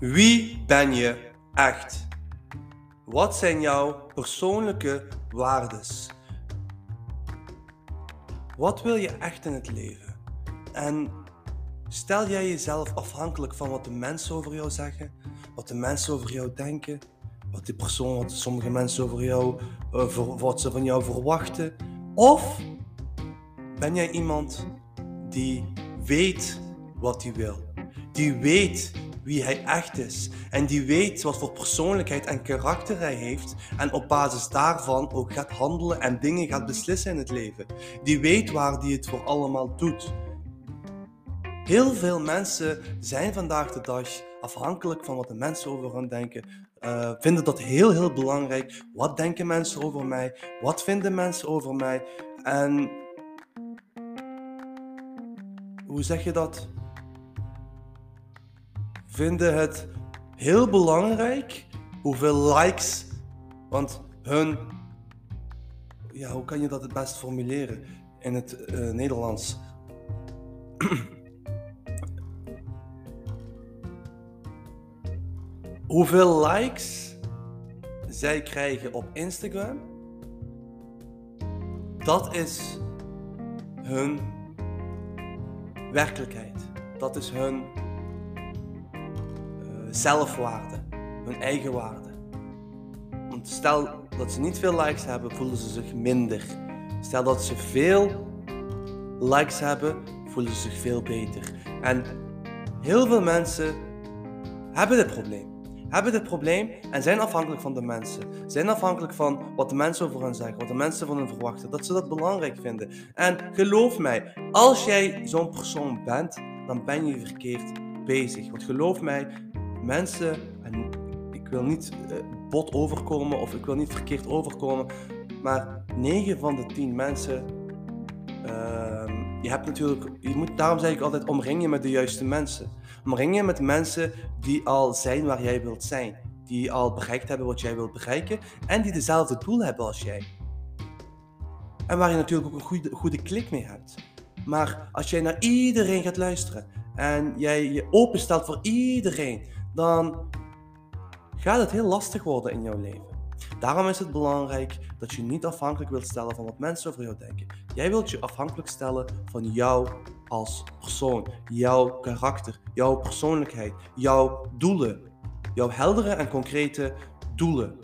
Wie ben je echt? Wat zijn jouw persoonlijke waardes? Wat wil je echt in het leven? En stel jij jezelf afhankelijk van wat de mensen over jou zeggen, wat de mensen over jou denken, wat sommige mensen over jou, wat ze van jou verwachten? Of ben jij iemand die weet wat hij wil, die weet wie hij echt is en die weet wat voor persoonlijkheid en karakter hij heeft en op basis daarvan ook gaat handelen en dingen gaat beslissen in het leven. Die weet waar die het voor allemaal doet. Heel veel mensen zijn vandaag de dag afhankelijk van wat de mensen over hen denken. Vinden dat heel, heel belangrijk. Wat denken mensen over mij? Wat vinden mensen over mij? En hoe zeg je dat? Vinden het heel belangrijk hoeveel likes, want hun, ja, hoe kan je dat het best formuleren in het Nederlands? Hoeveel likes zij krijgen op Instagram, dat is hun werkelijkheid, dat is hun zelfwaarde, hun eigen waarde. Want stel dat ze niet veel likes hebben, voelen ze zich minder. Stel dat ze veel likes hebben, voelen ze zich veel beter. En heel veel mensen hebben dit probleem. En zijn afhankelijk van de mensen. Zijn afhankelijk van wat de mensen over hen zeggen, wat de mensen van hen verwachten, dat ze dat belangrijk vinden. En geloof mij, als jij zo'n persoon bent, dan ben je verkeerd bezig. Want geloof mij, mensen, en ik wil niet bot overkomen of ik wil niet verkeerd overkomen, maar 9 van de 10 mensen, daarom zeg ik altijd, omring je met de juiste mensen. Omring je met mensen die al zijn waar jij wilt zijn, die al bereikt hebben wat jij wilt bereiken en die dezelfde doel hebben als jij. En waar je natuurlijk ook een goede klik mee hebt. Maar als jij naar iedereen gaat luisteren en jij je openstelt voor iedereen, dan gaat het heel lastig worden in jouw leven. Daarom is het belangrijk dat je niet afhankelijk wilt stellen van wat mensen over jou denken. Jij wilt je afhankelijk stellen van jou als persoon, jouw karakter, jouw persoonlijkheid, jouw doelen. Jouw heldere en concrete doelen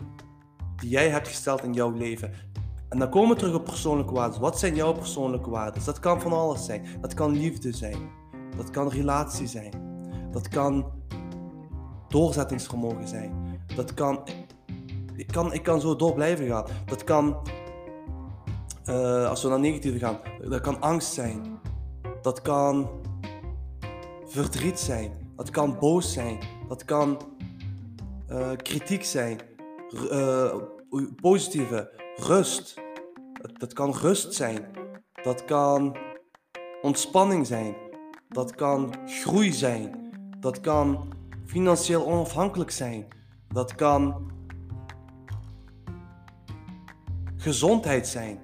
die jij hebt gesteld in jouw leven. En dan komen we terug op persoonlijke waarden. Wat zijn jouw persoonlijke waarden? Dat kan van alles zijn. Dat kan liefde zijn. Dat kan relatie zijn. Dat kan doorzettingsvermogen zijn. Dat kan... Ik kan zo door blijven gaan. Dat kan... als we naar negatieve gaan. Dat kan angst zijn. Dat kan... verdriet zijn. Dat kan boos zijn. Dat kan... kritiek zijn. Positieve. Rust. Dat kan rust zijn. Dat kan... ontspanning zijn. Dat kan groei zijn. Dat kan financieel onafhankelijk zijn. Dat kan... gezondheid zijn.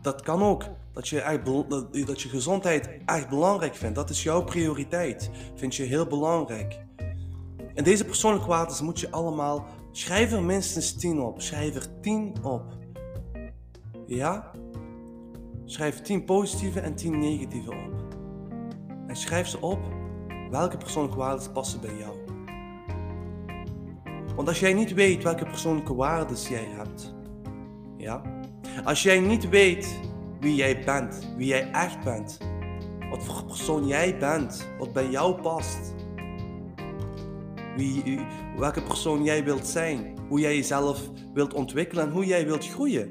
Dat kan ook. Dat je gezondheid echt belangrijk vindt. Dat is jouw prioriteit. Vind je heel belangrijk. En deze persoonlijke waardes moet je allemaal... schrijf er minstens 10 op. Schrijf er 10 op. Ja? Schrijf 10 positieve en 10 negatieve op. En schrijf ze op welke persoonlijke waardes passen bij jou. Want als jij niet weet welke persoonlijke waardes jij hebt... ja? Als jij niet weet wie jij bent, wie jij echt bent, wat voor persoon jij bent, wat bij jou past, welke persoon jij wilt zijn, hoe jij jezelf wilt ontwikkelen en hoe jij wilt groeien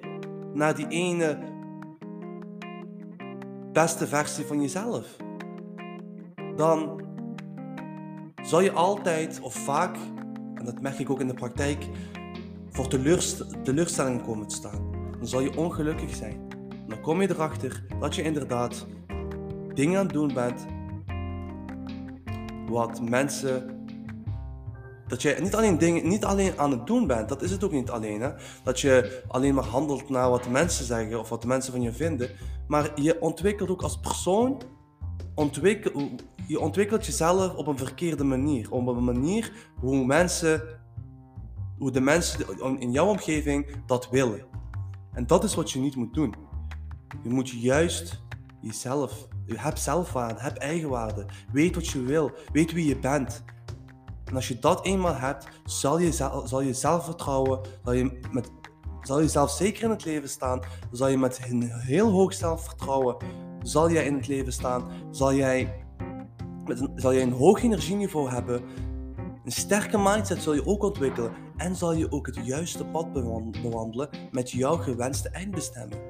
naar die ene beste versie van jezelf, dan zal je altijd of vaak, en dat merk ik ook in de praktijk, voor teleurstellingen komen te staan. Dan zal je ongelukkig zijn. Dan kom je erachter dat je inderdaad dingen aan het doen bent wat mensen... dat je niet alleen aan het doen bent, dat is het ook niet alleen. Hè? Dat je alleen maar handelt naar wat de mensen zeggen of wat de mensen van je vinden. Maar je ontwikkelt ook als persoon, je ontwikkelt jezelf op een verkeerde manier. Op een manier hoe de mensen in jouw omgeving dat willen. En dat is wat je niet moet doen. Je moet juist jezelf, heb zelfwaarde, heb eigenwaarde. Weet wat je wil, weet wie je bent. En als je dat eenmaal hebt, zal je zelfvertrouwen, zal je zelf zeker in het leven staan, zal je met een heel hoog zelfvertrouwen, zal jij in het leven staan, zal jij een hoog energieniveau hebben, een sterke mindset zul je ook ontwikkelen en zal je ook het juiste pad bewandelen met jouw gewenste eindbestemming.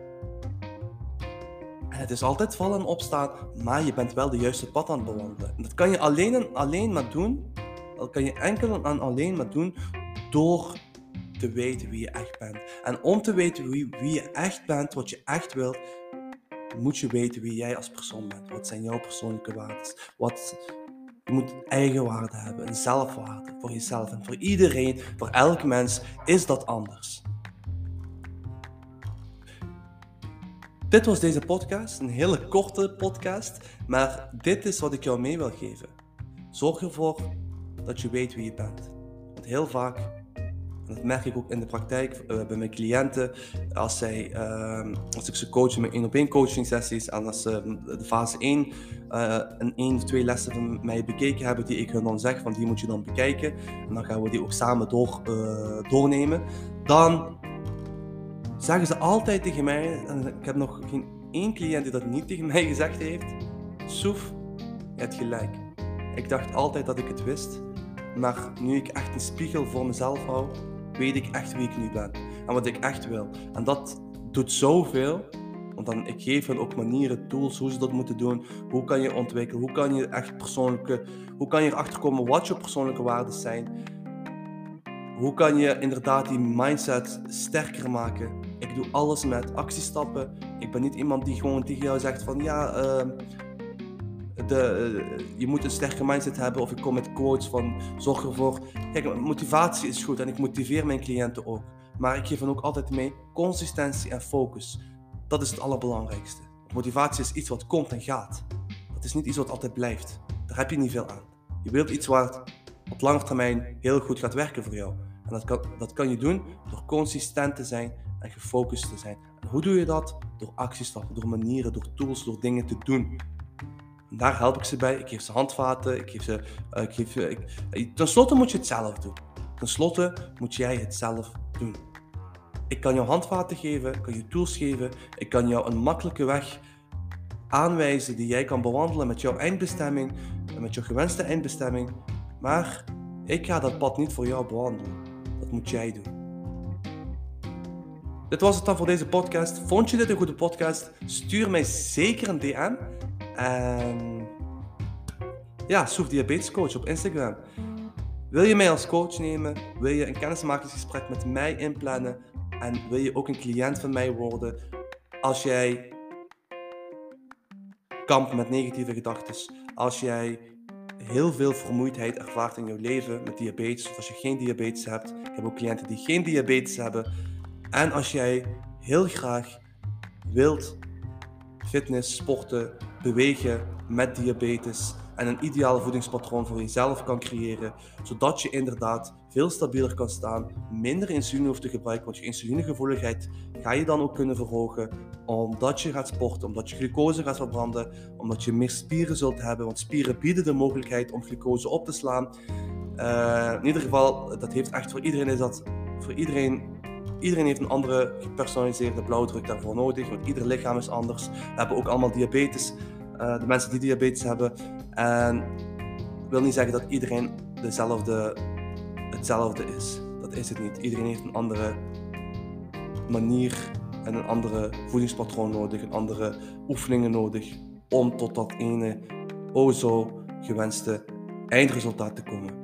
En het is altijd vallen en opstaan, maar je bent wel de juiste pad aan het bewandelen. En dat kan je alleen maar doen door te weten wie je echt bent. En om te weten wie je echt bent, wat je echt wilt, moet je weten wie jij als persoon bent. Wat zijn jouw persoonlijke waarden? Je moet eigenwaarde hebben, een zelfwaarde voor jezelf. En voor iedereen, voor elk mens, is dat anders. Dit was deze podcast, een hele korte podcast. Maar dit is wat ik jou mee wil geven. Zorg ervoor dat je weet wie je bent. Want heel vaak, en dat merk ik ook in de praktijk bij mijn cliënten, als ik ze coach in mijn 1-op-1 coaching sessies en als ze de fase 1 en 1 of 2 lessen van mij bekeken hebben, die ik hun dan zeg, van die moet je dan bekijken, en dan gaan we die ook samen doornemen, dan zeggen ze altijd tegen mij, en ik heb nog geen één cliënt die dat niet tegen mij gezegd heeft, Soef, je hebt gelijk. Ik dacht altijd dat ik het wist, maar nu ik echt een spiegel voor mezelf hou, weet ik echt wie ik nu ben en wat ik echt wil. En dat doet zoveel, want dan, ik geef hen ook manieren, tools, hoe ze dat moeten doen. Hoe kan je ontwikkelen, hoe kan je erachter komen wat je persoonlijke waarden zijn. Hoe kan je inderdaad die mindset sterker maken. Ik doe alles met actiestappen. Ik ben niet iemand die gewoon tegen jou zegt van ja... je moet een sterke mindset hebben, of ik kom met quotes van zorg ervoor. Kijk, motivatie is goed en ik motiveer mijn cliënten ook. Maar ik geef hen ook altijd mee consistentie en focus. Dat is het allerbelangrijkste. Motivatie is iets wat komt en gaat. Dat is niet iets wat altijd blijft. Daar heb je niet veel aan. Je wilt iets wat op lange termijn heel goed gaat werken voor jou. En dat kan je doen door consistent te zijn en gefocust te zijn. En hoe doe je dat? Door actiestappen, door manieren, door tools, door dingen te doen. Daar help ik ze bij. Ik geef ze handvaten. Ten slotte moet je het zelf doen. Ten slotte moet jij het zelf doen. Ik kan jou handvaten geven. Ik kan je tools geven. Ik kan jou een makkelijke weg aanwijzen die jij kan bewandelen met jouw eindbestemming. En met jouw gewenste eindbestemming. Maar ik ga dat pad niet voor jou bewandelen. Dat moet jij doen. Dit was het dan voor deze podcast. Vond je dit een goede podcast? Stuur mij zeker een DM. En ja, Soef Diabetescoach op Instagram. Wil je mij als coach nemen? Wil je een kennismakingsgesprek met mij inplannen? En wil je ook een cliënt van mij worden? Als jij kampt met negatieve gedachten, als jij heel veel vermoeidheid ervaart in jouw leven met diabetes, of als je geen diabetes hebt. Ik heb ook cliënten die geen diabetes hebben. En als jij heel graag wilt fitness, sporten, bewegen met diabetes en een ideaal voedingspatroon voor jezelf kan creëren, zodat je inderdaad veel stabieler kan staan, minder insuline hoeft te gebruiken, want je insulinegevoeligheid ga je dan ook kunnen verhogen, omdat je gaat sporten, omdat je glucose gaat verbranden, omdat je meer spieren zult hebben, want spieren bieden de mogelijkheid om glucose op te slaan. In ieder geval, dat heeft echt Iedereen heeft een andere gepersonaliseerde blauwdruk daarvoor nodig, want ieder lichaam is anders. We hebben ook allemaal diabetes, de mensen die diabetes hebben. En ik wil niet zeggen dat iedereen hetzelfde is. Dat is het niet. Iedereen heeft een andere manier en een andere voedingspatroon nodig, een andere oefeningen nodig om tot dat ene o zo gewenste eindresultaat te komen.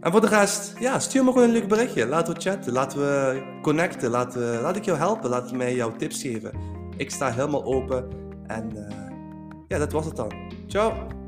En voor de rest, ja, stuur me gewoon een leuk berichtje. Laten we chatten, laten we connecten, laat ik jou helpen, laat mij jouw tips geven. Ik sta helemaal open en ja, dat was het dan. Ciao!